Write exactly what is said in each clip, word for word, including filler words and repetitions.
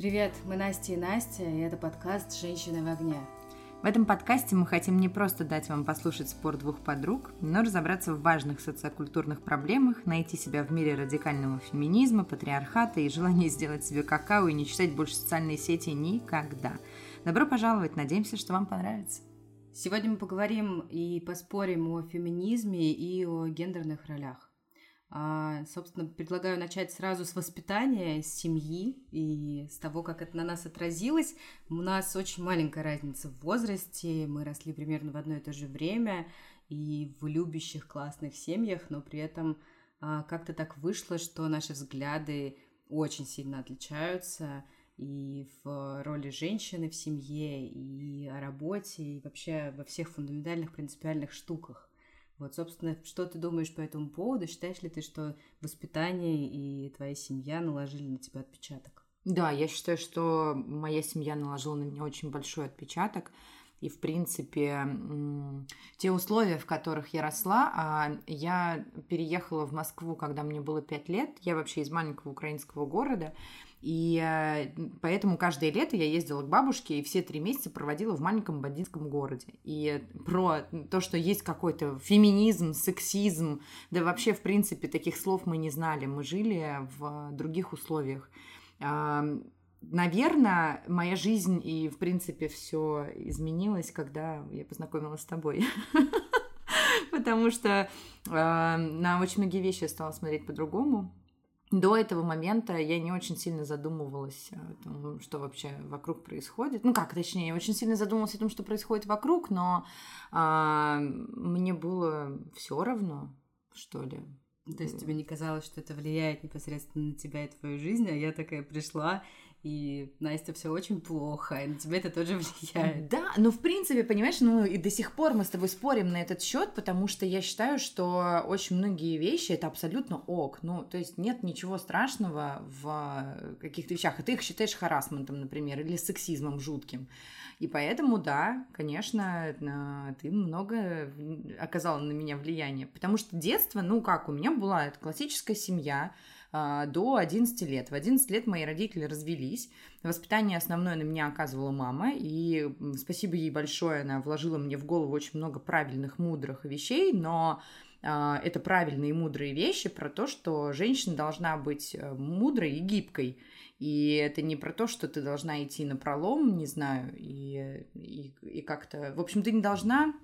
Привет, мы Настя и Настя, и это подкаст «Женщины в огне». В этом подкасте мы хотим не просто дать вам послушать спор двух подруг, но разобраться в важных социокультурных проблемах, найти себя в мире радикального феминизма, патриархата и желания сделать себе какао и не читать больше социальные сети никогда. Добро пожаловать, надеемся, что вам понравится. Сегодня мы поговорим и поспорим о феминизме и о гендерных ролях. А, собственно, предлагаю начать сразу с воспитания, с семьи и с того, как это на нас отразилось. У нас очень маленькая разница в возрасте, мы росли примерно в одно и то же время и в любящих классных семьях, но при этом а, как-то так вышло, что наши взгляды очень сильно отличаются и в роли женщины в семье, и о работе, и вообще во всех фундаментальных принципиальных штуках. Вот, собственно, что ты думаешь по этому поводу? Считаешь ли ты, что воспитание и твоя семья наложили на тебя отпечаток? Да, я считаю, что моя семья наложила на меня очень большой отпечаток. И, в принципе, те условия, в которых я росла, я переехала в Москву, когда мне было пять лет. Я вообще из маленького украинского города. И поэтому каждое лето я ездила к бабушке и все три месяца проводила в маленьком бандитском городе. И про то, что есть какой-то феминизм, сексизм, да вообще, в принципе, таких слов мы не знали. Мы жили в других условиях. Наверное, моя жизнь и, в принципе, все изменилось, когда я познакомилась с тобой. Потому что на очень многие вещи я стала смотреть по-другому. До этого момента я не очень сильно задумывалась о том, что вообще вокруг происходит. Ну как, точнее, я очень сильно задумывалась о том, что происходит вокруг, но мне было все равно, что ли. То есть тебе не казалось, что это влияет непосредственно на тебя и твою жизнь, а я такая пришла... И, Настя, все очень плохо, и на тебя это тоже влияет. Да, но, в принципе, понимаешь, ну и до сих пор мы с тобой спорим на этот счет, потому что я считаю, что очень многие вещи — это абсолютно ок. Ну, то есть нет ничего страшного в каких-то вещах, и ты их считаешь харассментом, например, или сексизмом жутким. И поэтому, да, конечно, ты много оказала на меня влияние, потому что детство, ну как, у меня была это классическая семья, до одиннадцати лет. В одиннадцать лет мои родители развелись. Воспитание основное на меня оказывала мама, и спасибо ей большое, она вложила мне в голову очень много правильных, мудрых вещей, но это правильные и мудрые вещи про то, что женщина должна быть мудрой и гибкой. И это не про то, что ты должна идти напролом, не знаю, и, и, и как-то... В общем, ты не должна...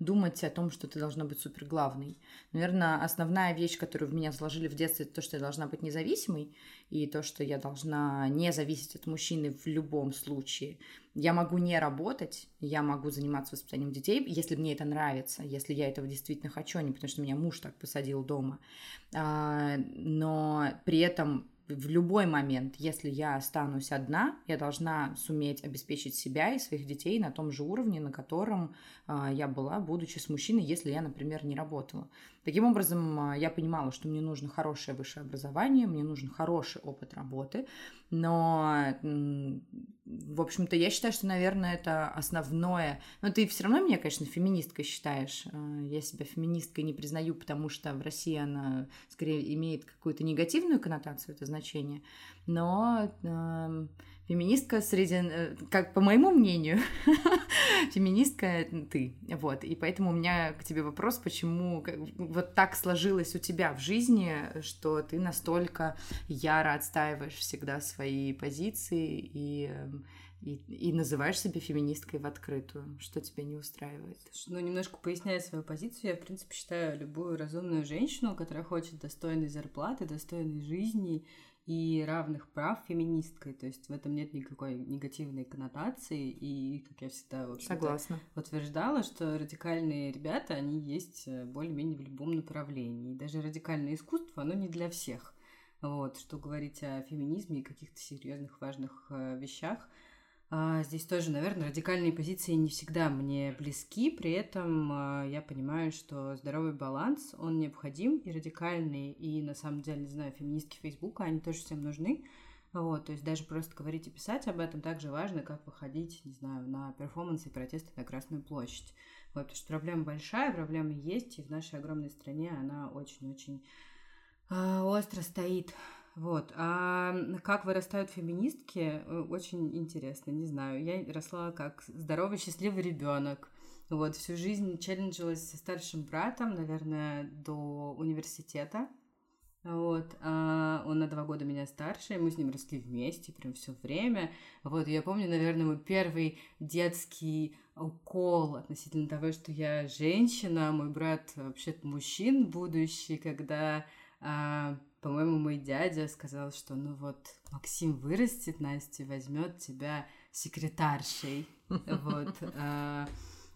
думать о том, что ты должна быть суперглавной. Наверное, основная вещь, которую в меня сложили в детстве, это то, что я должна быть независимой, и то, что я должна не зависеть от мужчины в любом случае. Я могу не работать, я могу заниматься воспитанием детей, если мне это нравится, если я этого действительно хочу, а не потому что меня муж так посадил дома. Но при этом в любой момент, если я останусь одна, я должна суметь обеспечить себя и своих детей на том же уровне, на котором я была, будучи с мужчиной, если я, например, не работала. Таким образом, я понимала, что мне нужно хорошее высшее образование, мне нужен хороший опыт работы, но, в общем-то, я считаю, что, наверное, это основное. Но ты все равно меня, конечно, феминисткой считаешь. Я себя феминисткой не признаю, потому что в России она скорее имеет какую-то негативную коннотацию, это значение. Но э, феминистка среди... Как по моему мнению, феминистка ты. Вот. И поэтому у меня к тебе вопрос, почему... Вот так сложилось у тебя в жизни, что ты настолько яро отстаиваешь всегда свои позиции и, и, и называешь себя феминисткой в открытую. Что тебя не устраивает? Ну, немножко поясняя свою позицию, я, в принципе, считаю любую разумную женщину, которая хочет достойной зарплаты, достойной жизни и равных прав, феминисткой. То есть в этом нет никакой негативной коннотации. И, как я всегда, в общем-то, согласна, утверждала, что радикальные ребята, они есть более-менее в любом направлении. Даже радикальное искусство, оно не для всех. Вот, что говорить о феминизме и каких-то серьезных важных вещах. А здесь тоже, наверное, радикальные позиции не всегда мне близки. При этом я понимаю, что здоровый баланс, он необходим и радикальный. И, на самом деле, не знаю, феминистки Фейсбука, они тоже всем нужны. Вот, то есть даже просто говорить и писать об этом так же важно, как выходить, не знаю, на перформансы и протесты на Красную площадь. Вот, потому что проблема большая, проблема есть, и в нашей огромной стране она очень-очень остро стоит. Вот. А как вырастают феминистки, очень интересно, не знаю. Я росла как здоровый, счастливый ребенок. Вот, всю жизнь челленжилась со старшим братом, наверное, до университета. Вот, а он на два года меня старше, и мы с ним росли вместе прям все время. Вот, я помню, наверное, мой первый детский укол относительно того, что я женщина, мой брат вообще-то мужчина будущий, когда, а, по-моему, мой дядя сказал, что ну вот Максим вырастет, Настя возьмет тебя секретаршей. Вот.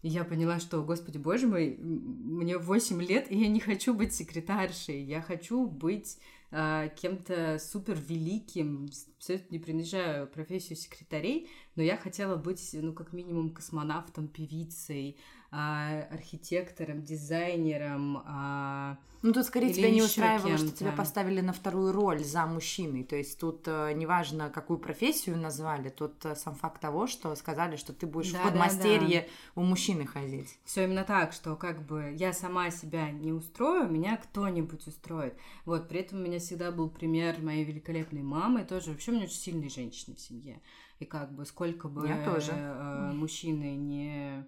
И я поняла, что, господи боже мой, мне восемь лет, и я не хочу быть секретаршей, я хочу быть э, кем-то супер великим, абсолютно не принижаю профессию секретарей, но я хотела быть, ну, как минимум, космонавтом, певицей, э, архитектором, дизайнером. Э, ну, тут, скорее, тебя не устраивало, кем-то, что тебя поставили на вторую роль за мужчиной, то есть тут э, неважно, какую профессию назвали, тут э, сам факт того, что сказали, что ты будешь да, в подмастерье да, да. у мужчин ходить. Все именно так, что как бы я сама себя не устрою, меня кто-нибудь устроит. Вот, при этом у меня всегда был пример моей великолепной мамы, тоже вообще у меня очень сильные женщины в семье. И как бы сколько бы э, мужчины не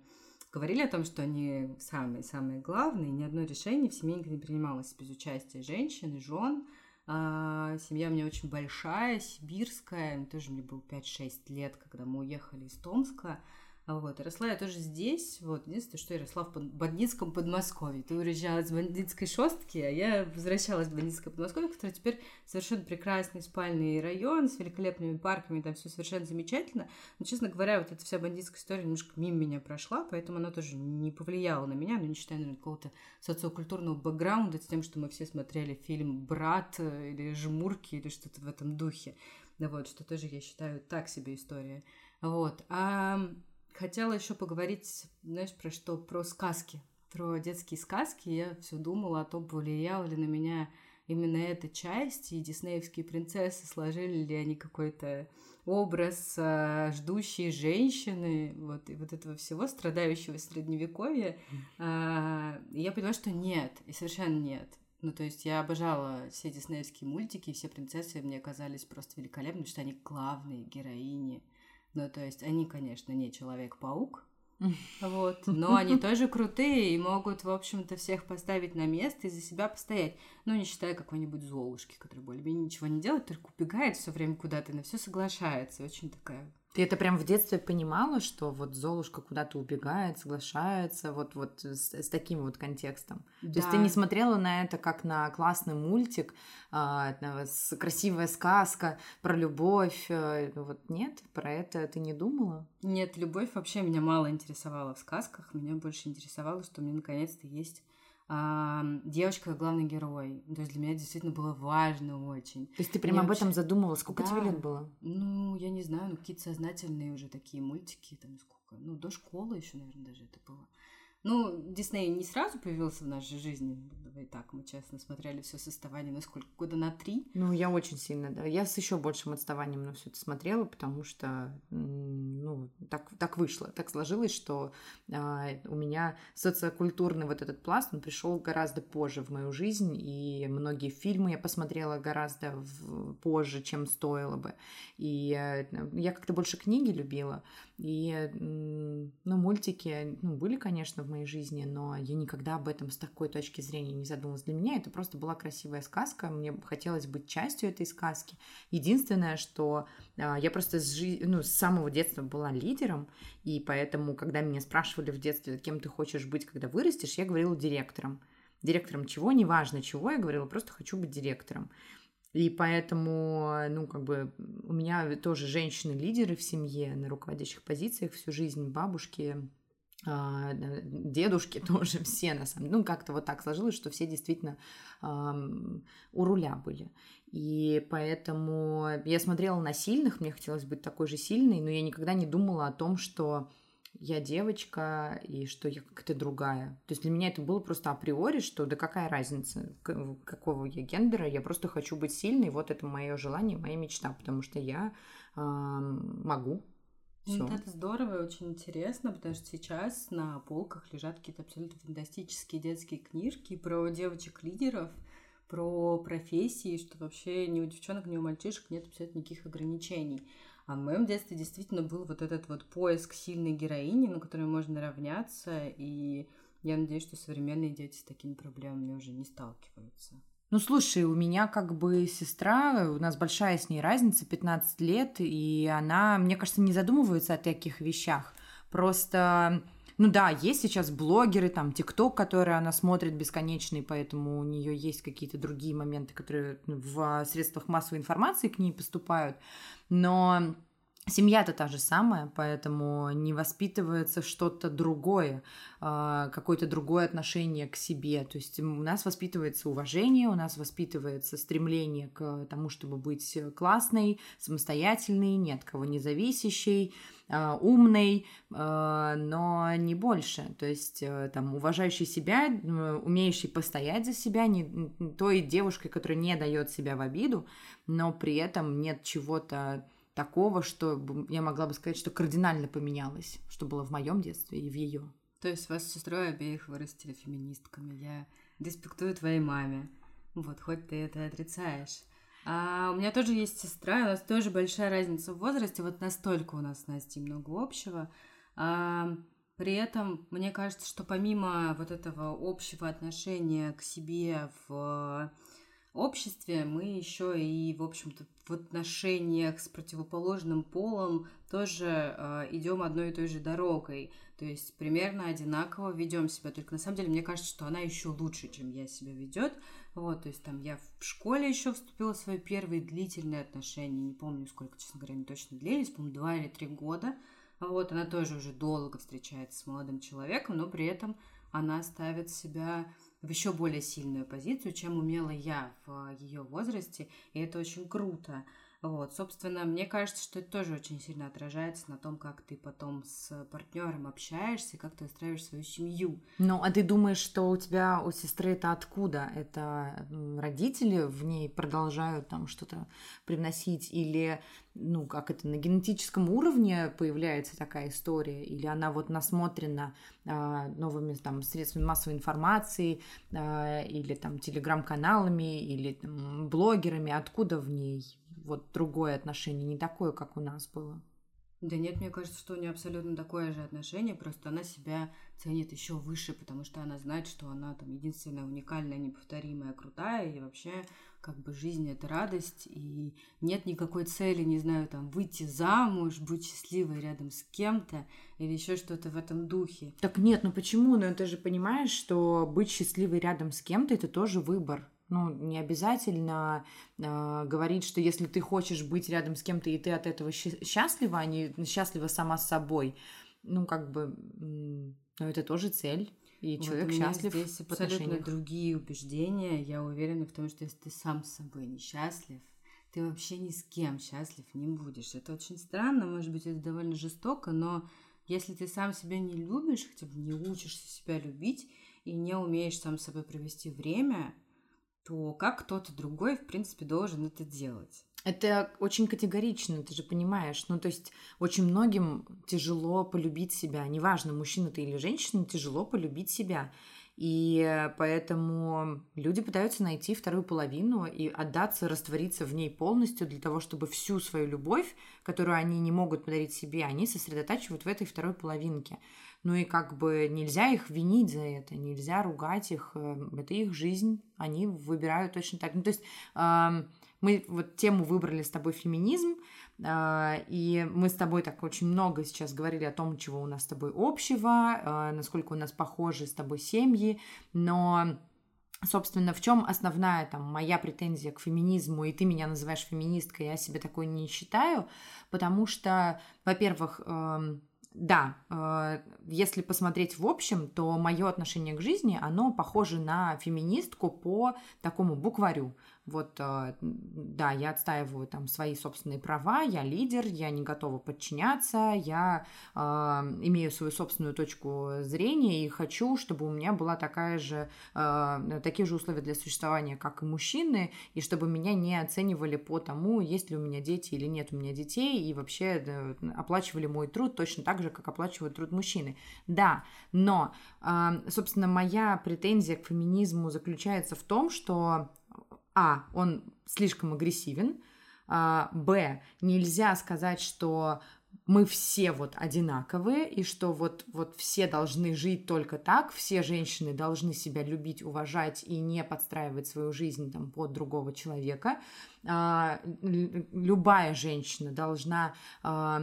говорили о том, что они самые-самые главные, ни одно решение в семье никогда не принималось без участия женщин и жен. Э, семья у меня очень большая, сибирская, тоже мне было пять-шесть лет, когда мы уехали из Томска. Вот, росла я тоже здесь, вот, единственное, что я росла в бандитском Подмосковье. Ты уезжала из бандитской шостки, а я возвращалась в бандитское Подмосковье, которое теперь совершенно прекрасный спальный район с великолепными парками, там все совершенно замечательно. Но, честно говоря, вот эта вся бандитская история немножко мимо меня прошла, поэтому она тоже не повлияла на меня, ну, не считая, наверное, какого-то социокультурного бэкграунда с тем, что мы все смотрели фильм «Брат» или «Жмурки» или что-то в этом духе. Да вот, что тоже, я считаю, так себе история. Вот, а... Хотела еще поговорить, знаешь, про что? Про сказки, про детские сказки. Я все думала о том, повлияла ли на меня именно эта часть, и диснеевские принцессы, сложили ли они какой-то образ а, ждущей женщины, вот, и вот этого всего страдающего средневековья. А, и я поняла, что нет, и совершенно нет. Ну, то есть я обожала все диснеевские мультики, и все принцессы мне оказались просто великолепными, потому что они главные героини. Ну, то есть они, конечно, не Человек-паук, вот, но они тоже крутые и могут, в общем-то, всех поставить на место и за себя постоять. Ну, не считая какой-нибудь Золушки, которая более-менее ничего не делает, только убегает все время куда-то, на все соглашается, очень такая... Ты это прям в детстве понимала, что вот Золушка куда-то убегает, соглашается, вот, вот с, с таким вот контекстом? Да. То есть ты не смотрела на это как на классный мультик, а, с, красивая сказка про любовь? Вот нет, про это ты не думала? Нет, любовь вообще меня мало интересовала в сказках, меня больше интересовало, что у меня наконец-то есть... девочка главный герой. То есть для меня это действительно было важно очень. То есть ты прям об этом задумывалась? Сколько да. тебе лет было? Ну, я не знаю, ну, какие-то сознательные уже такие мультики, там сколько, ну, до школы еще, наверное, даже это было. Ну, Дисней не сразу появился в нашей жизни. Давай так, мы честно смотрели все с отставанием на сколько? Года на три. Ну, я очень сильно, да. Я с еще большим отставанием на все это смотрела, потому что, ну, так, так вышло, так сложилось, что э, у меня социокультурный вот этот пласт, он пришел гораздо позже в мою жизнь, и многие фильмы я посмотрела гораздо в, позже, чем стоило бы. И э, я как-то больше книги любила, и, э, ну, мультики, ну, были, конечно, в моей жизни, но я никогда об этом с такой точки зрения не задумывалась. Для меня это просто была красивая сказка, мне хотелось быть частью этой сказки. Единственное, что э, я просто с, жи- ну, с самого детства была лидером, и поэтому, когда меня спрашивали в детстве, кем ты хочешь быть, когда вырастешь, я говорила директором. Директором чего, неважно чего, я говорила, просто хочу быть директором. И поэтому, ну, как бы, у меня тоже женщины-лидеры в семье на руководящих позициях всю жизнь, бабушки... дедушки тоже все, на самом деле, ну, как-то вот так сложилось, что все действительно эм, у руля были, и поэтому я смотрела на сильных, мне хотелось быть такой же сильной, но я никогда не думала о том, что я девочка и что я как-то другая. То есть для меня это было просто априори, что да какая разница, какого я гендера, я просто хочу быть сильной, вот это мое желание, моя мечта, потому что я эм, могу. Всё. Вот это здорово и очень интересно, потому что сейчас на полках лежат какие-то абсолютно фантастические детские книжки про девочек-лидеров, про профессии, что вообще ни у девчонок, ни у мальчишек нет абсолютно никаких ограничений. А в моем детстве действительно был вот этот вот поиск сильной героини, на которую можно равняться, и я надеюсь, что современные дети с такими проблемами уже не сталкиваются. Ну, слушай, у меня как бы сестра, у нас большая с ней разница, пятнадцать лет, и она, мне кажется, не задумывается о таких вещах. Просто, ну да, есть сейчас блогеры, там, ТикТок, которые она смотрит бесконечно, и поэтому у нее есть какие-то другие моменты, которые в средствах массовой информации к ней поступают, но... Семья-то та же самая, поэтому не воспитывается что-то другое, какое-то другое отношение к себе. То есть у нас воспитывается уважение, у нас воспитывается стремление к тому, чтобы быть классной, самостоятельной, ни от кого не зависящей, умной, но не больше. То есть там, уважающей себя, умеющей постоять за себя, не той девушкой, которая не дает себя в обиду, но при этом нет чего-то такого, что я могла бы сказать, что кардинально поменялось, что было в моем детстве и в ее. То есть вас с сестрой обеих вырастили феминистками. Я респектую твоей маме. Вот, хоть ты это отрицаешь. А у меня тоже есть сестра, у нас тоже большая разница в возрасте, вот настолько у нас с Настей много общего. А при этом, мне кажется, что помимо вот этого общего отношения к себе в обществе, мы еще и, в общем-то, в отношениях с противоположным полом тоже э, идем одной и той же дорогой. То есть примерно одинаково ведем себя. Только на самом деле мне кажется, что она еще лучше, чем я себя ведет. Вот, то есть там я в школе еще вступила в свои первые длительные отношения. Не помню, сколько, честно говоря, они точно длились. По-моему, два или три года. Вот, она тоже уже долго встречается с молодым человеком, но при этом она ставит себя в еще более сильную позицию, чем умела я в ее возрасте, и это очень круто. Вот, собственно, мне кажется, что это тоже очень сильно отражается на том, как ты потом с партнером общаешься, как ты устраиваешь свою семью. Ну, а ты думаешь, что у тебя, у сестры это откуда? Это родители в ней продолжают там что-то привносить? Или, ну, как это, на генетическом уровне появляется такая история? Или она вот насмотрена э, новыми там средствами массовой информации, э, или там телеграм-каналами, или там, блогерами? Откуда в ней вот другое отношение, не такое, как у нас было? Да нет, мне кажется, что у нее абсолютно такое же отношение, просто она себя ценит еще выше, потому что она знает, что она там единственная, уникальная, неповторимая, крутая, и вообще как бы жизнь — это радость, и нет никакой цели, не знаю, там, выйти замуж, быть счастливой рядом с кем-то или еще что-то в этом духе. Так нет, ну почему? Ну ты же понимаешь, что быть счастливой рядом с кем-то — это тоже выбор. Ну, не обязательно э, говорить, что если ты хочешь быть рядом с кем-то, и ты от этого счастлива, а не счастлива сама с собой, ну, как бы, ну, это тоже цель, и вот человек счастлив в отношениях. Абсолютно другие убеждения, я уверена, потому что если ты сам с собой несчастлив, ты вообще ни с кем счастлив не будешь. Это очень странно, может быть, это довольно жестоко, но если ты сам себя не любишь, хотя бы не учишься себя любить, и не умеешь сам с собой провести время, то как кто-то другой, в принципе, должен это делать. Это очень категорично, ты же понимаешь. Ну, то есть очень многим тяжело полюбить себя. Неважно, мужчина ты или женщина, тяжело полюбить себя. И поэтому люди пытаются найти вторую половину и отдаться, раствориться в ней полностью для того, чтобы всю свою любовь, которую они не могут подарить себе, они сосредотачивают в этой второй половинке. Ну и как бы нельзя их винить за это, нельзя ругать их, это их жизнь, они выбирают точно так. Ну то есть мы вот тему выбрали с тобой феминизм, и мы с тобой так очень много сейчас говорили о том, чего у нас с тобой общего, насколько у нас похожи с тобой семьи, но, собственно, в чем основная там моя претензия к феминизму, и ты меня называешь феминисткой, я себя такой не считаю, потому что, во-первых, да, если посмотреть в общем, то мое отношение к жизни, оно похоже на феминистку по такому букварю. Вот, да, я отстаиваю там свои собственные права, я лидер, я не готова подчиняться, я э, имею свою собственную точку зрения и хочу, чтобы у меня была такая же, э, такие же условия для существования, как и мужчины, и чтобы меня не оценивали по тому, есть ли у меня дети или нет у меня детей, и вообще э, оплачивали мой труд точно так же, как оплачивают труд мужчины. Да, но, э, собственно, моя претензия к феминизму заключается в том, что А, он слишком агрессивен. А, Б, нельзя сказать, что мы все вот одинаковые, и что вот, вот все должны жить только так, все женщины должны себя любить, уважать и не подстраивать свою жизнь там, под другого человека. А, любая женщина должна а,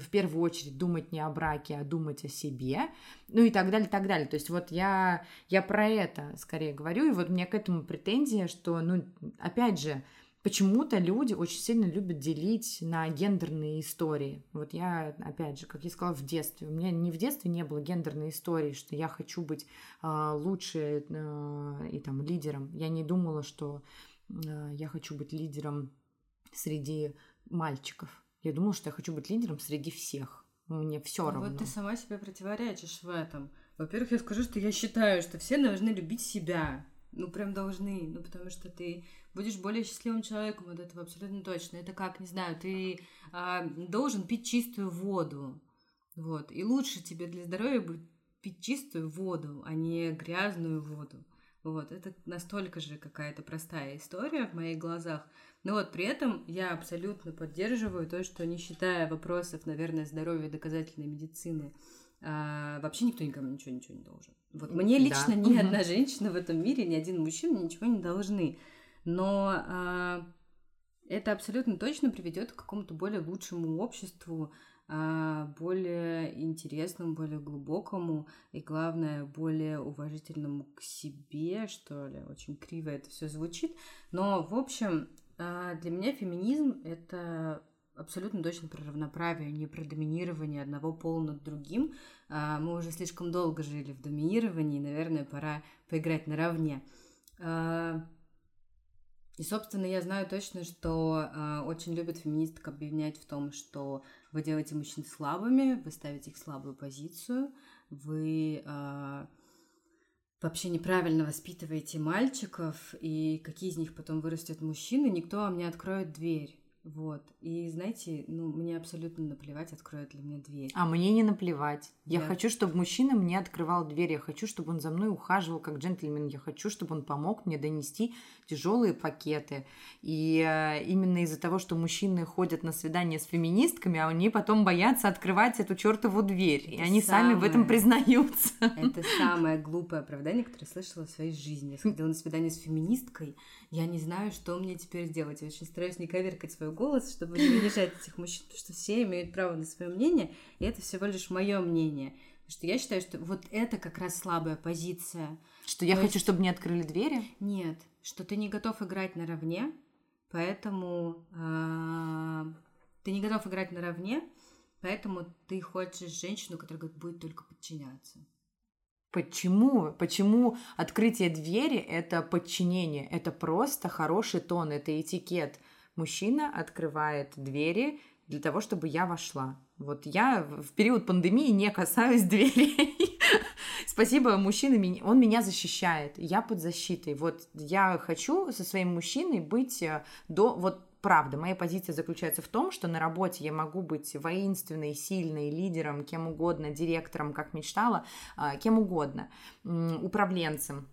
в первую очередь думать не о браке, а думать о себе, ну и так далее, так далее. То есть вот я, я про это скорее говорю, и вот мне к этому претензия, что, ну, опять же, почему-то люди очень сильно любят делить на гендерные истории. Вот я, опять же, как я сказала, в детстве. У меня не в детстве не было гендерной истории, что я хочу быть э, лучше э, и там лидером. Я не думала, что э, я хочу быть лидером среди мальчиков. Я думала, что я хочу быть лидером среди всех. Мне все равно. Вот ты сама себе противоречишь в этом. Во-первых, я скажу, что я считаю, что все должны любить себя. Ну, прям должны, ну, потому что ты будешь более счастливым человеком от этого, абсолютно точно. Это как, не знаю, ты а, должен пить чистую воду, вот. И лучше тебе для здоровья будет пить чистую воду, а не грязную воду, вот. Это настолько же какая-то простая история в моих глазах. Но вот при этом я абсолютно поддерживаю то, что не считая вопросов, наверное, здоровья и доказательной медицины, А, вообще никто никому ничего ничего не должен. Вот мне лично да. ни угу. одна женщина в этом мире, ни один мужчина ничего не должны. Но а, это абсолютно точно приведет к какому-то более лучшему обществу, а, более интересному, более глубокому и, главное, более уважительному к себе, что ли. Очень криво это все звучит. Но, в общем, а, для меня феминизм — это абсолютно точно про равноправие, не про доминирование одного пола над другим. Мы уже слишком долго жили в доминировании, наверное, пора поиграть наравне. И, собственно, я знаю точно, что очень любят феминисток обвинять в том, что вы делаете мужчин слабыми, вы ставите их в слабую позицию, вы вообще неправильно воспитываете мальчиков, и какие из них потом вырастут мужчины, никто вам не откроет дверь. Вот, и знаете, ну, мне абсолютно наплевать, откроют ли мне дверь. А мне не наплевать. Я да. хочу, чтобы мужчина мне открывал дверь. Я хочу, чтобы он за мной ухаживал как джентльмен. Я хочу, чтобы он помог мне донести тяжелые пакеты. И э, именно из-за того, что мужчины ходят на свидания с феминистками, а они потом боятся открывать эту чертову дверь. Это и они самое... сами в этом признаются. Это самое глупое оправдание, которое я слышала в своей жизни. Я сходила на свидание с феминисткой, я не знаю, что мне теперь делать. Я очень стараюсь не коверкать свою голос, чтобы не унижать этих мужчин, потому что все имеют право на свое мнение, и это всего лишь мое мнение. Потому что я считаю, что вот это как раз слабая позиция. Что то я есть... хочу, чтобы мне открыли двери? Нет, что ты не готов играть наравне, поэтому ты не готов играть наравне, поэтому ты хочешь женщину, которая будет только подчиняться. Почему? Почему открытие двери — это подчинение, это просто хороший тон, это этикет. Мужчина открывает двери для того, чтобы я вошла. Вот я в период пандемии не касаюсь дверей. Спасибо, мужчина, он меня защищает, я под защитой. Вот я хочу со своим мужчиной быть до... Вот правда, моя позиция заключается в том, что на работе я могу быть воинственной, сильной, лидером, кем угодно, директором, как мечтала, кем угодно, управленцем.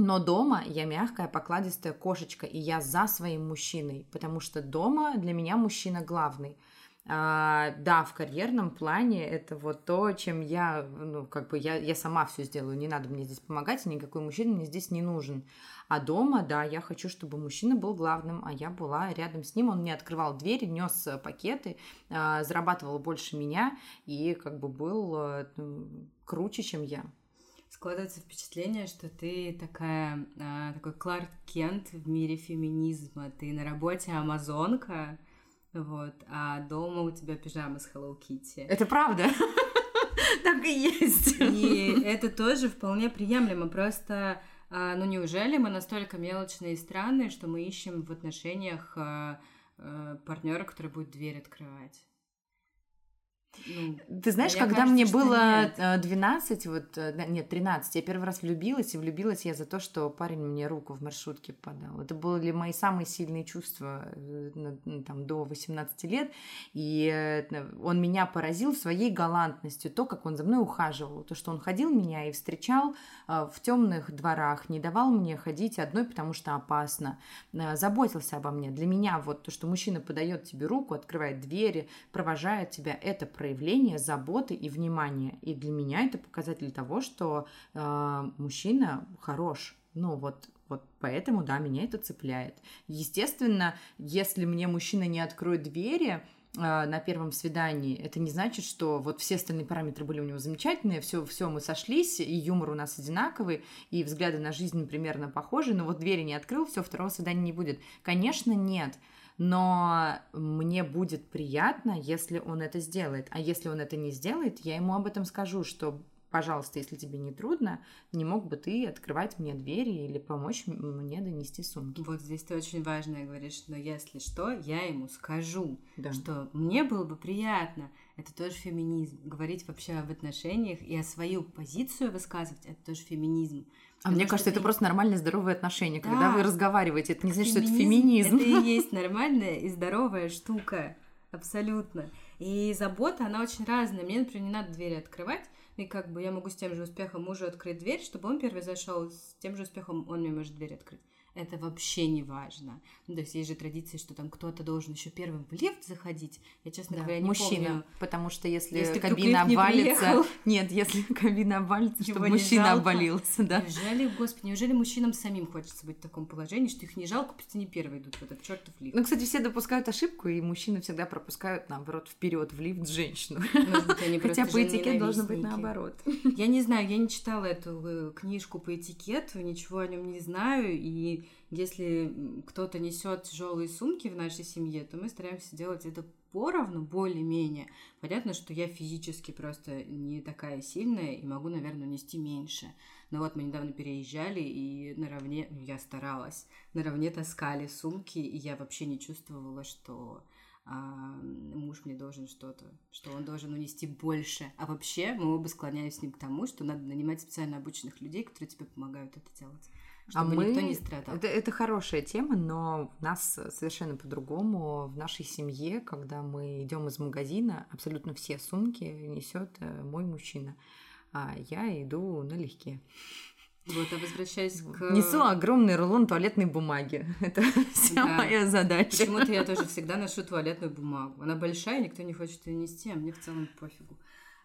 Но дома я мягкая, покладистая кошечка, и я за своим мужчиной, потому что дома для меня мужчина главный. А, да, в карьерном плане это вот то, чем я, ну, как бы я, я сама все сделаю, не надо мне здесь помогать, и никакой мужчина мне здесь не нужен. А дома, да, я хочу, чтобы мужчина был главным, а я была рядом с ним, он мне открывал двери, нес пакеты, а, зарабатывал больше меня и как бы был а, круче, чем я. Складывается впечатление, что ты такая, а, такой Кларк Кент в мире феминизма. Ты на работе амазонка, вот, а дома у тебя пижама с Hello Kitty. Это правда? Так и есть. И это тоже вполне приемлемо. Просто, ну неужели мы настолько мелочные и странные, что мы ищем в отношениях партнера, который будет дверь открывать? Ну, ты знаешь, да, когда кажется, мне было нет. двенадцать, вот, нет, тринадцать, я первый раз влюбилась, и влюбилась я за то, что парень мне руку в маршрутке подал. Это были мои самые сильные чувства там, до восемнадцати лет, и он меня поразил своей галантностью, то, как он за мной ухаживал, то, что он ходил меня и встречал в темных дворах, не давал мне ходить одной, потому что опасно, заботился обо мне. Для меня вот то, что мужчина подает тебе руку, открывает двери, провожает тебя, это проявляется. Проявление заботы и внимания. И для меня это показатель того, что э, мужчина хорош. Ну вот, вот поэтому, да, меня это цепляет. Естественно, если мне мужчина не откроет двери э, на первом свидании, это не значит, что вот все остальные параметры были у него замечательные, все, все мы сошлись, и юмор у нас одинаковый, и взгляды на жизнь примерно похожи, но вот двери не открыл, все, второго свидания не будет. Конечно, нет. Но мне будет приятно, если он это сделает. А если он это не сделает, я ему об этом скажу, что, пожалуйста, если тебе не трудно, не мог бы ты открывать мне двери или помочь мне донести сумки. Вот здесь ты очень важное говоришь, но если что, я ему скажу, да. Что мне было бы приятно. Это тоже феминизм. Говорить вообще об отношениях и о свою позицию высказывать, это тоже феминизм. А мне кажется, это просто нормальные здоровые отношения, да. Когда вы разговариваете. Это не значит, что это феминизм. Это и есть нормальная и здоровая штука. Абсолютно. И забота, она очень разная. Мне, например, не надо двери открывать. И как бы я могу с тем же успехом мужу открыть дверь, чтобы он первый зашел, с тем же успехом он мне может дверь открыть. Это вообще не важно. Ну, то есть есть же традиции, что там кто-то должен еще первым в лифт заходить. Я, честно да, говоря, не мужчина, помню. Мужчина, потому что если, если кабина обвалится... Не нет, если кабина обвалится, его чтобы мужчина жалко. Обвалился, да. Неужели, господи, неужели мужчинам самим хочется быть в таком положении, что их не жалко, пусть они первые идут в этот чертов лифт? Ну, кстати, все допускают ошибку, и мужчины всегда пропускают, наоборот, вперед в лифт женщину. Может, хотя по этикету должно быть наоборот. Я не знаю, я не читала эту книжку по этикету, ничего о нем не знаю, и если кто-то несет тяжелые сумки в нашей семье, то мы стараемся делать это поровну, более-менее. Понятно, что я физически просто не такая сильная и могу, наверное, нести меньше. Но вот мы недавно переезжали и наравне, я старалась, наравне таскали сумки, и я вообще не чувствовала, что... А муж мне должен что-то, что он должен унести больше. А вообще мы оба склоняемся с ним к тому, что надо нанимать специально обученных людей, которые тебе помогают это делать. Чтобы а мы... никто не страдал. Это, это хорошая тема, но у нас совершенно по-другому. В нашей семье, когда мы идем из магазина, абсолютно все сумки несет мой мужчина, а я иду налегке. Вот, а возвращаясь к... Несу огромный рулон туалетной бумаги. Это вся да. моя задача. Почему-то я тоже всегда ношу туалетную бумагу. Она большая, никто не хочет ее нести, а мне в целом пофигу.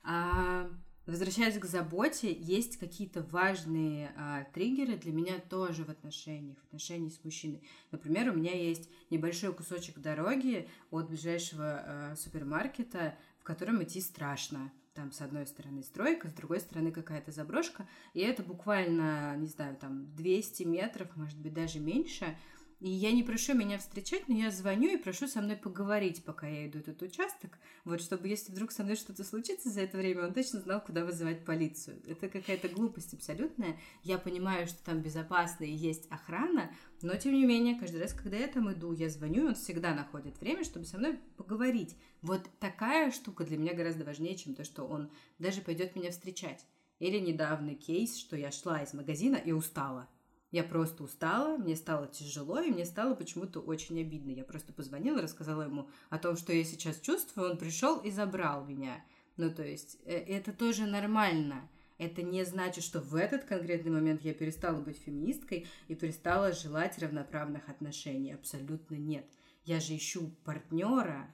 А, возвращаясь к заботе, есть какие-то важные а, триггеры для меня тоже в отношениях, в отношении с мужчиной. Например, у меня есть небольшой кусочек дороги от ближайшего а, супермаркета, в котором идти страшно. Там с одной стороны стройка, с другой стороны какая-то заброшка, и это буквально, не знаю, там двести метров, может быть, даже меньше, и я не прошу меня встречать, но я звоню и прошу со мной поговорить, пока я иду этот участок, вот, чтобы, если вдруг со мной что-то случится за это время, он точно знал, куда вызывать полицию. Это какая-то глупость абсолютная, я понимаю, что там безопасно и есть охрана, но, тем не менее, каждый раз, когда я там иду, я звоню, и он всегда находит время, чтобы со мной поговорить. Вот такая штука для меня гораздо важнее, чем то, что он даже пойдет меня встречать. Или недавний кейс, что я шла из магазина и устала. Я просто устала, мне стало тяжело, и мне стало почему-то очень обидно. Я просто позвонила, рассказала ему о том, что я сейчас чувствую, он пришел и забрал меня. Ну, то есть, это тоже нормально. Это не значит, что в этот конкретный момент я перестала быть феминисткой и перестала желать равноправных отношений. Абсолютно нет. Я же ищу партнера,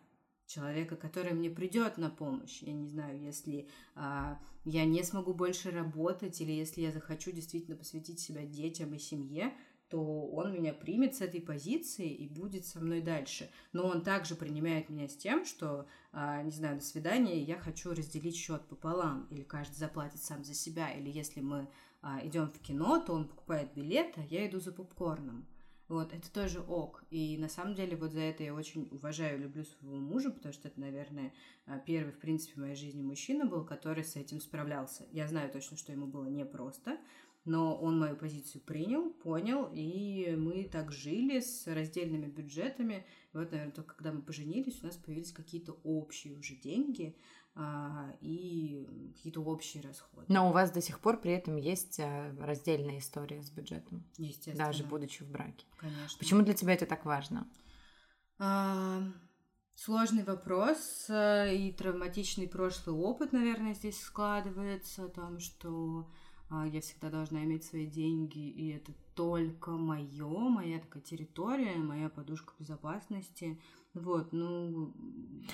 человека, который мне придет на помощь. Я не знаю, если а, я не смогу больше работать, или если я захочу действительно посвятить себя детям и семье, то он меня примет с этой позиции и будет со мной дальше. Но он также принимает меня с тем, что, не знаю, до свидания, я хочу разделить счет пополам, или каждый заплатит сам за себя, или если мы идем в кино, то он покупает билет, а я иду за попкорном. Вот, это тоже ок. И на самом деле вот за это я очень уважаю и люблю своего мужа, потому что это, наверное, первый, в принципе, в моей жизни мужчина был, который с этим справлялся. Я знаю точно, что ему было непросто, но он мою позицию принял, понял, и мы так жили с раздельными бюджетами. И вот, наверное, только когда мы поженились, у нас появились какие-то общие уже деньги а, и какие-то общие расходы. Но у вас до сих пор при этом есть раздельная история с бюджетом? Естественно. Даже будучи в браке? Конечно. Почему для тебя это так важно? А... Сложный вопрос и травматичный прошлый опыт, наверное, здесь складывается о том, что я всегда должна иметь свои деньги, и это только мое, моя такая территория, моя подушка безопасности. Вот, ну...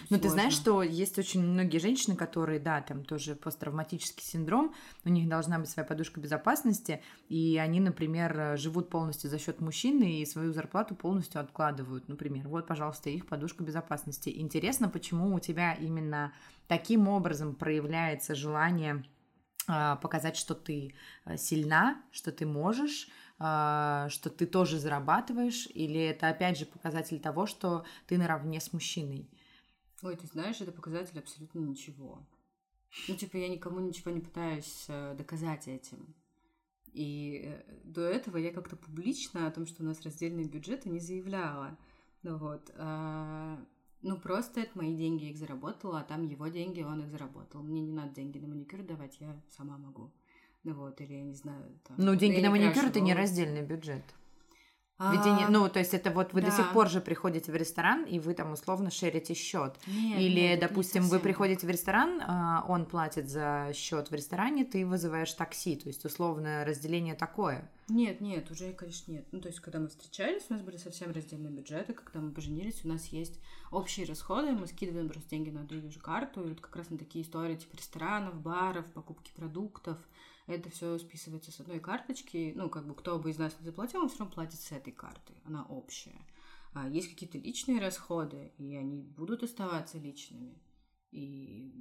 Ну, ты знаешь, что есть очень многие женщины, которые, да, там тоже посттравматический синдром, у них должна быть своя подушка безопасности, и они, например, живут полностью за счет мужчины и свою зарплату полностью откладывают, например. Вот, пожалуйста, их подушка безопасности. Интересно, почему у тебя именно таким образом проявляется желание показать, что ты сильна, что ты можешь, что ты тоже зарабатываешь, или это опять же показатель того, что ты наравне с мужчиной? Ой, ты знаешь, это показатель абсолютно ничего. Ну, типа, я никому ничего не пытаюсь доказать этим. И до этого я как-то публично о том, что у нас раздельные бюджеты, не заявляла. Ну, вот. Ну, просто это мои деньги, я их заработала, а там его деньги, он их заработал. Мне не надо деньги на маникюр давать, я сама могу. Ну вот, или я не знаю. Там, ну, деньги на маникюр – это не раздельный бюджет. А... Ведь не, ну, то есть это вот вы да. до сих пор же приходите в ресторан, и вы там условно шерите счет. Нет, или, нет, допустим, вы приходите так. в ресторан, он платит за счет в ресторане, ты вызываешь такси. То есть условно разделение такое. Нет, нет, уже, конечно, нет. Ну, то есть, когда мы встречались, у нас были совсем раздельные бюджеты. Когда мы поженились, у нас есть общие расходы, мы скидываем просто деньги на другую же карту. И вот как раз на такие истории, типа ресторанов, баров, покупки продуктов. Это все списывается с одной карточки. Ну, как бы, кто бы из нас не заплатил, он все равно платит с этой карты. Она общая. А есть какие-то личные расходы, и они будут оставаться личными. И,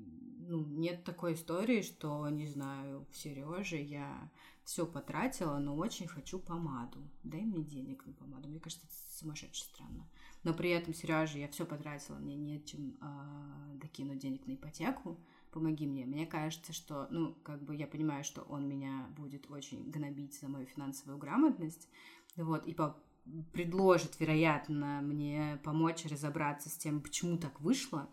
ну, нет такой истории, что, не знаю, в Сереже я все потратила, но очень хочу помаду. Дай мне денег на помаду. Мне кажется, это сумасшедше странно. Но при этом, Сереже, я все потратила, мне нечем а, докинуть денег на ипотеку. Помоги мне. Мне кажется, что, ну, как бы я понимаю, что он меня будет очень гнобить за мою финансовую грамотность, вот, и по- предложит, вероятно, мне помочь разобраться с тем, почему так вышло,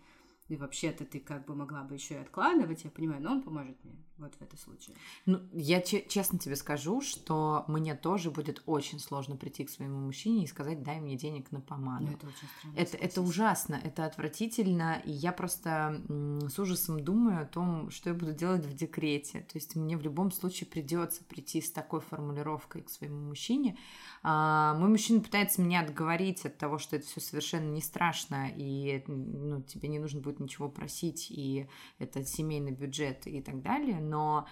и вообще-то ты как бы могла бы еще и откладывать, я понимаю, но он поможет мне вот в этом случае. Ну, я ч- честно тебе скажу, что мне тоже будет очень сложно прийти к своему мужчине и сказать, дай мне денег на помаду. Ну, это очень странно. Это, это ужасно, это отвратительно, и я просто м- с ужасом думаю о том, что я буду делать в декрете. То есть мне в любом случае придется прийти с такой формулировкой к своему мужчине. А, мой мужчина пытается меня отговорить от того, что это все совершенно не страшно, и ну, тебе не нужно будет ничего просить, и это семейный бюджет и так далее, но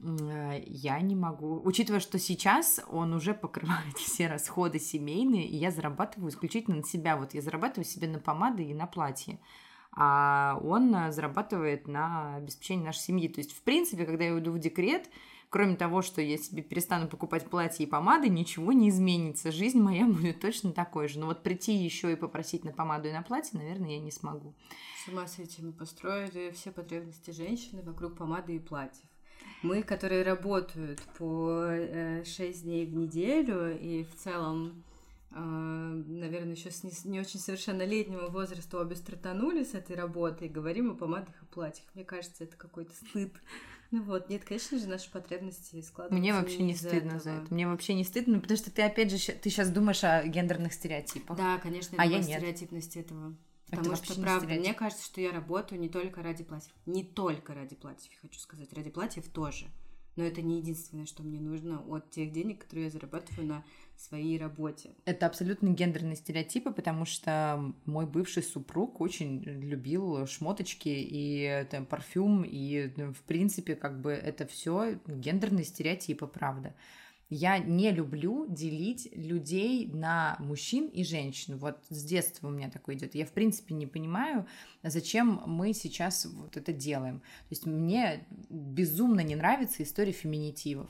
я не могу, учитывая, что сейчас он уже покрывает все расходы семейные, и я зарабатываю исключительно на себя, вот я зарабатываю себе на помады и на платье, а он зарабатывает на обеспечение нашей семьи, то есть, в принципе, когда я уйду в декрет, кроме того, что я себе перестану покупать платье и помады, ничего не изменится, жизнь моя будет точно такой же. Но вот прийти еще и попросить на помаду и на платье, наверное, я не смогу. С ума с этим построили все потребности женщины вокруг помады и платьев. Мы, которые работают по шесть дней в неделю и в целом, наверное, еще с не очень совершеннолетнего возраста обе стартанули с этой работы и говорим о помадах и платьях. Мне кажется, это какой-то стыд. Ну вот, нет, конечно же, наши потребности складываются. Мне вообще не стыдно этого. За это. Мне вообще не стыдно, потому что ты, опять же, ты сейчас думаешь о гендерных стереотипах. Да, конечно, а я стереотипности нет. этого. Потому это что, правда, мне кажется, что я работаю не только ради платьев. Не только ради платьев, я хочу сказать. Ради платьев тоже. Но это не единственное, что мне нужно от тех денег, которые я зарабатываю на своей работе. Это абсолютно гендерные стереотипы, потому что мой бывший супруг очень любил шмоточки и там, парфюм, и в принципе как бы это все гендерные стереотипы, правда. Я не люблю делить людей на мужчин и женщин. Вот с детства у меня такое идет. Я, в принципе, не понимаю, зачем мы сейчас вот это делаем. То есть мне безумно не нравится история феминитивов.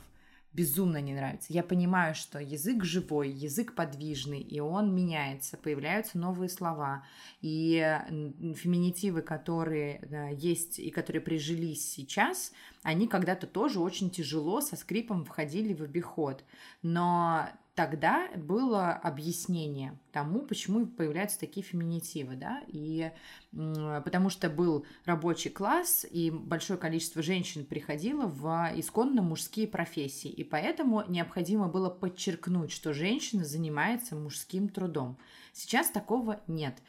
безумно не нравится. Я понимаю, что язык живой, язык подвижный, и он меняется, появляются новые слова. И феминитивы, которые есть и которые прижились сейчас, они когда-то тоже очень тяжело со скрипом входили в обиход. Но тогда было объяснение тому, почему появляются такие феминитивы, да, и потому что был рабочий класс, и большое количество женщин приходило в исконно мужские профессии, и поэтому необходимо было подчеркнуть, что женщина занимается мужским трудом. Сейчас такого нет.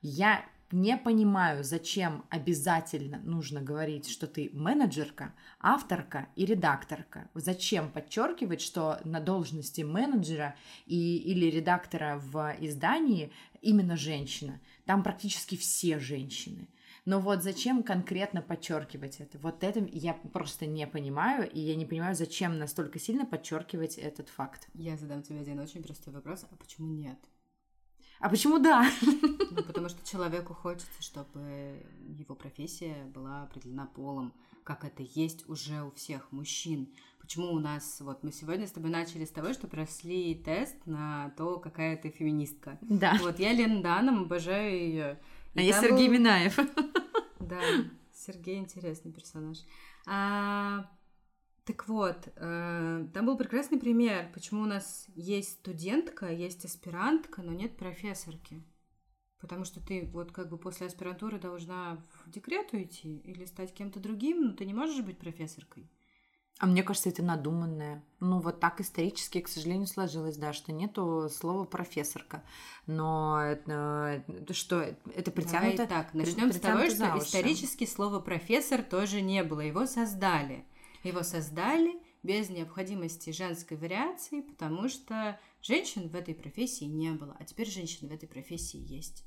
Я не понимаю, зачем обязательно нужно говорить, что ты менеджерка, авторка и редакторка. Зачем подчеркивать, что на должности менеджера и, или редактора в издании именно женщина? Там практически все женщины. Но вот зачем конкретно подчеркивать это? Вот это я просто не понимаю, и я не понимаю, зачем настолько сильно подчеркивать этот факт. Я задам тебе один очень простой вопрос, а почему нет? А почему да? Ну, потому что человеку хочется, чтобы его профессия была определена полом, как это есть уже у всех мужчин. Почему у нас... Вот мы сегодня с тобой начали с того, что прошли тест на то, какая ты феминистка. Да. Вот я Лену Данэм, обожаю ее. А я Сергей был... Минаев. Да, Сергей интересный персонаж. А... Так вот, э, там был прекрасный пример, почему у нас есть студентка, есть аспирантка, но нет профессорки. Потому что ты вот как бы после аспирантуры должна в декрет уйти или стать кем-то другим, но ты не можешь быть профессоркой. А мне кажется, это надуманное. Ну, вот так исторически, к сожалению, сложилось, да, что нету слова «профессорка». Но это, что это притянуто... Давай так, начнем с того, что исторически слово «профессор» тоже не было, его создали. Его создали без необходимости женской вариации, потому что женщин в этой профессии не было, а теперь женщин в этой профессии есть.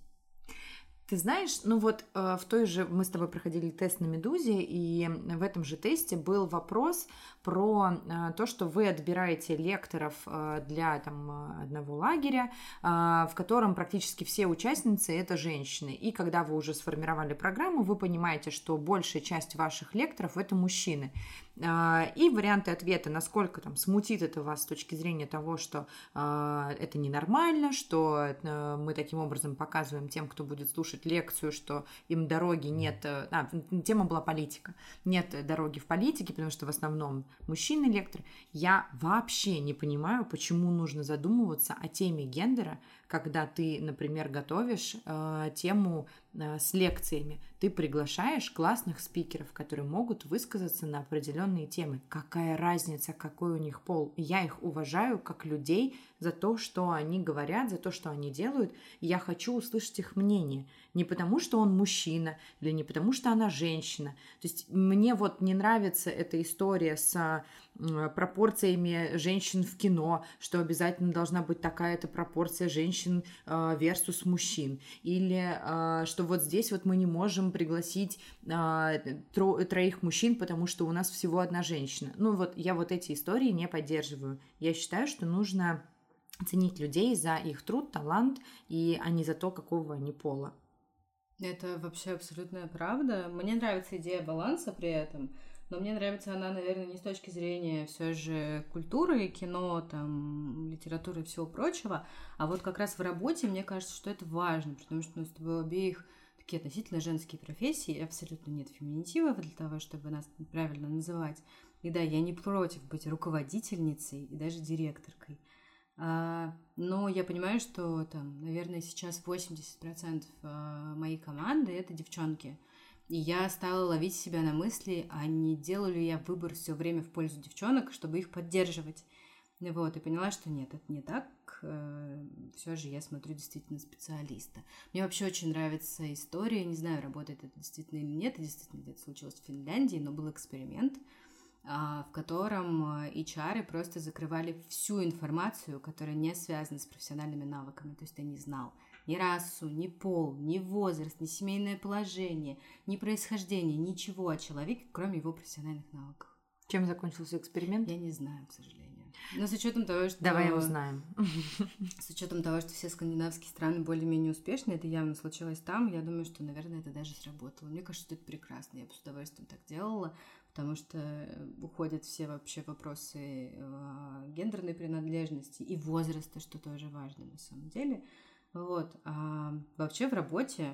Ты знаешь, ну вот э, в той же... Мы с тобой проходили тест на «Медузе», и в этом же тесте был вопрос про э, то, что вы отбираете лекторов э, для там, одного лагеря, э, в котором практически все участницы – это женщины. И когда вы уже сформировали программу, вы понимаете, что большая часть ваших лекторов – это мужчины. Э, и варианты ответа, насколько там смутит это вас с точки зрения того, что э, это ненормально, что э, мы таким образом показываем тем, кто будет слушать лекцию, что им дороги нет... А, тема была политика. Нет дороги в политике, потому что в основном мужчины-лекторы. Я вообще не понимаю, почему нужно задумываться о теме гендера, когда ты, например, готовишь э, тему э, с лекциями. Ты приглашаешь классных спикеров, которые могут высказаться на определенные темы. Какая разница, какой у них пол? Я их уважаю как людей за то, что они говорят, за то, что они делают. Я хочу услышать их мнение. Не потому, что он мужчина, или не потому, что она женщина. То есть мне вот не нравится эта история с пропорциями женщин в кино, что обязательно должна быть такая-то пропорция женщин versus мужчин. Или что вот здесь вот мы не можем пригласить троих мужчин, потому что у нас всего одна женщина. Ну вот я вот эти истории не поддерживаю. Я считаю, что нужно ценить людей за их труд, талант, и а не за то, какого они пола. Это вообще абсолютная правда. Мне нравится идея баланса при этом, но мне нравится она, наверное, не с точки зрения все же культуры, кино, там, литературы и всего прочего, а вот как раз в работе мне кажется, что это важно, потому что у нас с тобой обеих такие относительно женские профессии, абсолютно нет феминитивов для того, чтобы нас правильно называть. И да, я не против быть руководительницей и даже директоркой. Но я понимаю, что там, наверное, сейчас восемьдесят процентов моей команды это девчонки. И я стала ловить себя на мысли, а не делаю ли я выбор все время в пользу девчонок, чтобы их поддерживать. Вот, и поняла, что нет, это не так. Все же я смотрю действительно специалиста. Мне вообще очень нравится история. Не знаю, работает это действительно или нет. Это действительно где-то случилось в Финляндии, но был эксперимент, в котором эйч ар просто закрывали всю информацию, которая не связана с профессиональными навыками. То есть ты не знал ни расу, ни пол, ни возраст, ни семейное положение, ни происхождение, ничего о человеке, кроме его профессиональных навыков. Чем закончился эксперимент? Я не знаю, к сожалению. Но с учетом того, что... Давай узнаем. С учетом того, что все скандинавские страны более-менее успешны, это явно случилось там, я думаю, что, наверное, это даже сработало. Мне кажется, что это прекрасно. Я бы с удовольствием так делала, потому что уходят все вообще вопросы гендерной принадлежности и возраста, что тоже важно на самом деле. Вот. А вообще в работе,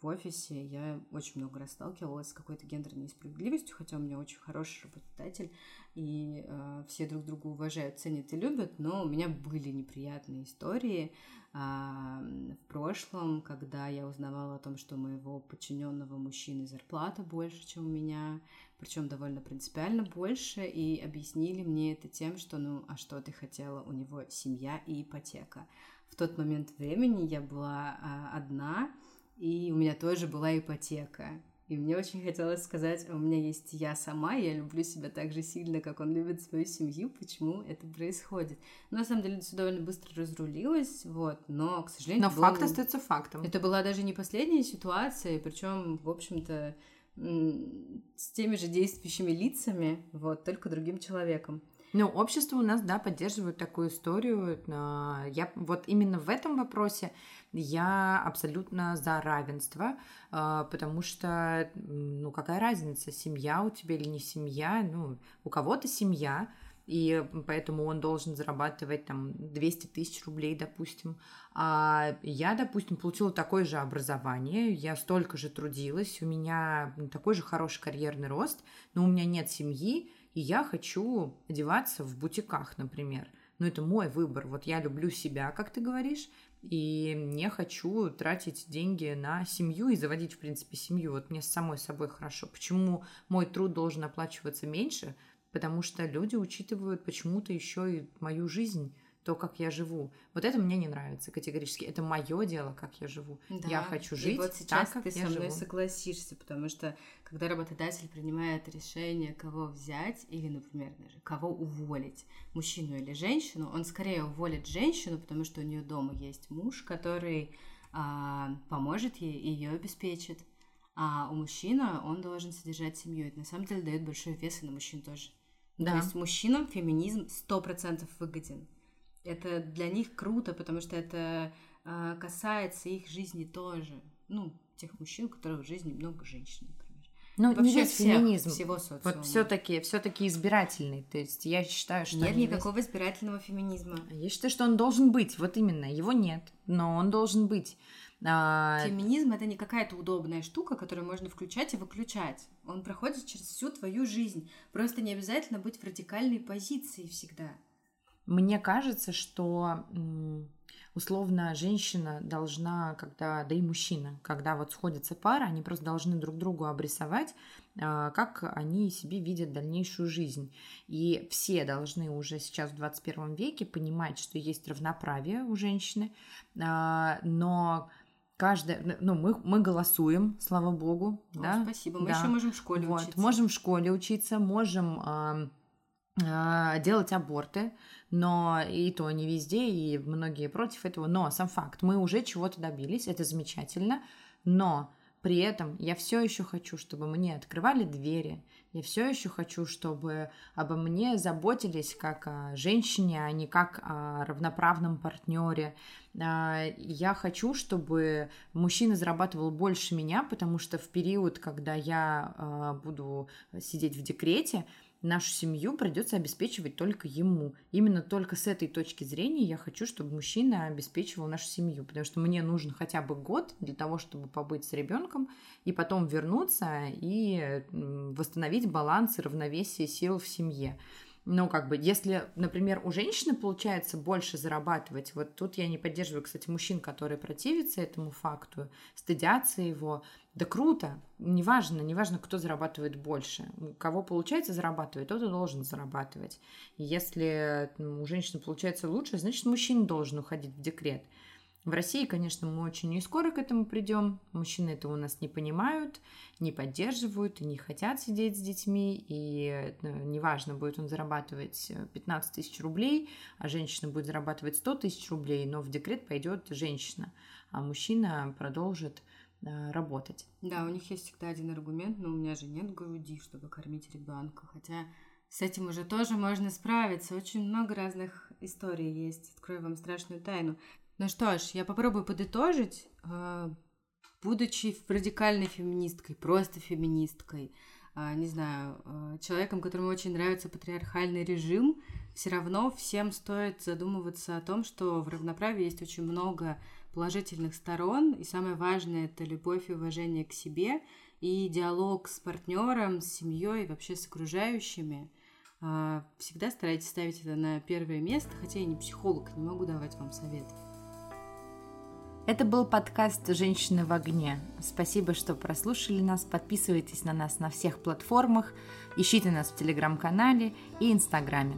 в офисе я очень много раз сталкивалась с какой-то гендерной несправедливостью, хотя у меня очень хороший работодатель, и э, все друг друга уважают, ценят и любят, но у меня были неприятные истории э, в прошлом, когда я узнавала о том, что у моего подчиненного мужчины зарплата больше, чем у меня, причем довольно принципиально больше, и объяснили мне это тем, что ну а что ты хотела, у него семья и ипотека. В тот момент времени я была э, одна, и у меня тоже была ипотека. И мне очень хотелось сказать, у меня есть я сама, я люблю себя так же сильно, как он любит свою семью, почему это происходит. Но, на самом деле, все довольно быстро разрулилось, вот, но, к сожалению... Но факт было... остается фактом. Это была даже не последняя ситуация, причем, в общем-то, с теми же действующими лицами, вот, только другим человеком. Ну, общество у нас, да, поддерживает такую историю. Я вот именно в этом вопросе я абсолютно за равенство, потому что, ну, какая разница, семья у тебя или не семья, ну, у кого-то семья, и поэтому он должен зарабатывать там двести тысяч рублей, допустим. А я, допустим, получила такое же образование, я столько же трудилась, у меня такой же хороший карьерный рост, но у меня нет семьи, и я хочу одеваться в бутиках, например. Но это мой выбор. Вот я люблю себя, как ты говоришь, и не хочу тратить деньги на семью и заводить, в принципе, семью. Вот мне с самой собой хорошо. Почему мой труд должен оплачиваться меньше? Потому что люди учитывают почему-то еще и мою жизнь, то, как я живу. Вот это мне не нравится категорически. Это мое дело, как я живу. Да. Я хочу жить вот так, как я живу. И вот сейчас ты со мной живу. Согласишься, потому что, когда работодатель принимает решение, кого взять или, например, даже кого уволить, мужчину или женщину, он скорее уволит женщину, потому что у нее дома есть муж, который а, поможет ей и ее обеспечит. А у мужчины он должен содержать семью. Это на самом деле дает большой вес и на мужчин тоже. Да. То есть мужчинам феминизм сто процентов выгоден. Это для них круто, потому что это э, касается их жизни тоже. Ну, тех мужчин, у которых в жизни много женщин, например. Ну, вообще не весь всех, феминизм. Всего социума. Вот все-таки, все-таки избирательный. То есть я считаю, что... Нет никакого есть... избирательного феминизма. Я считаю, что он должен быть. Вот именно. Его нет. Но он должен быть. А... Феминизм — это не какая-то удобная штука, которую можно включать и выключать. Он проходит через всю твою жизнь. Просто не обязательно быть в радикальной позиции всегда. Мне кажется, что условно женщина должна, когда, да и мужчина, когда вот сходится пара, они просто должны друг другу обрисовать, как они себе видят дальнейшую жизнь. И все должны уже сейчас в двадцать первом веке понимать, что есть равноправие у женщины, но... Каждая, ну, мы, мы голосуем, слава богу. О, да? Спасибо, мы да. еще можем в школе вот. учиться. Можем в школе учиться, можем... делать аборты, но и то не везде, и многие против этого, но сам факт, мы уже чего-то добились, это замечательно, но при этом я все еще хочу, чтобы мне открывали двери, я все еще хочу, чтобы обо мне заботились как о женщине, а не как о равноправном партнере. Я хочу, чтобы мужчина зарабатывал больше меня, потому что в период, когда я буду сидеть в декрете, нашу семью придется обеспечивать только ему. Именно только с этой точки зрения я хочу, чтобы мужчина обеспечивал нашу семью, потому что мне нужен хотя бы год для того, чтобы побыть с ребенком и потом вернуться и восстановить баланс и равновесие сил в семье. Но как бы, если, например, у женщины получается больше зарабатывать, вот тут я не поддерживаю, кстати, мужчин, которые противятся этому факту, стыдятся его, да круто, неважно, неважно, кто зарабатывает больше, у кого получается зарабатывать, тот и должен зарабатывать. Если у женщины получается лучше, значит, мужчина должен уходить в декрет. В России, конечно, мы очень не скоро к этому придем. Мужчины этого у нас не понимают, не поддерживают, не хотят сидеть с детьми. И неважно, будет он зарабатывать пятнадцать тысяч рублей, а женщина будет зарабатывать сто тысяч рублей, но в декрет пойдет женщина, а мужчина продолжит работать. Да, у них есть всегда один аргумент, но у меня же нет груди, чтобы кормить ребенка. Хотя С этим уже тоже можно справиться. Очень много разных историй есть. Открою вам страшную тайну. Ну что ж, я попробую подытожить. Будучи радикальной феминисткой, просто феминисткой, не знаю, человеком, которому очень нравится патриархальный режим, все равно всем стоит задумываться о том, что в равноправии есть очень много положительных сторон, и самое важное – это любовь и уважение к себе, и диалог с партнером, с семьей, вообще с окружающими. Всегда старайтесь ставить это на первое место, хотя я не психолог, не могу давать вам советов. Это был подкаст «Женщины в огне». Спасибо, что прослушали нас. Подписывайтесь на нас на всех платформах, ищите нас в Telegram-канале и Инстаграме.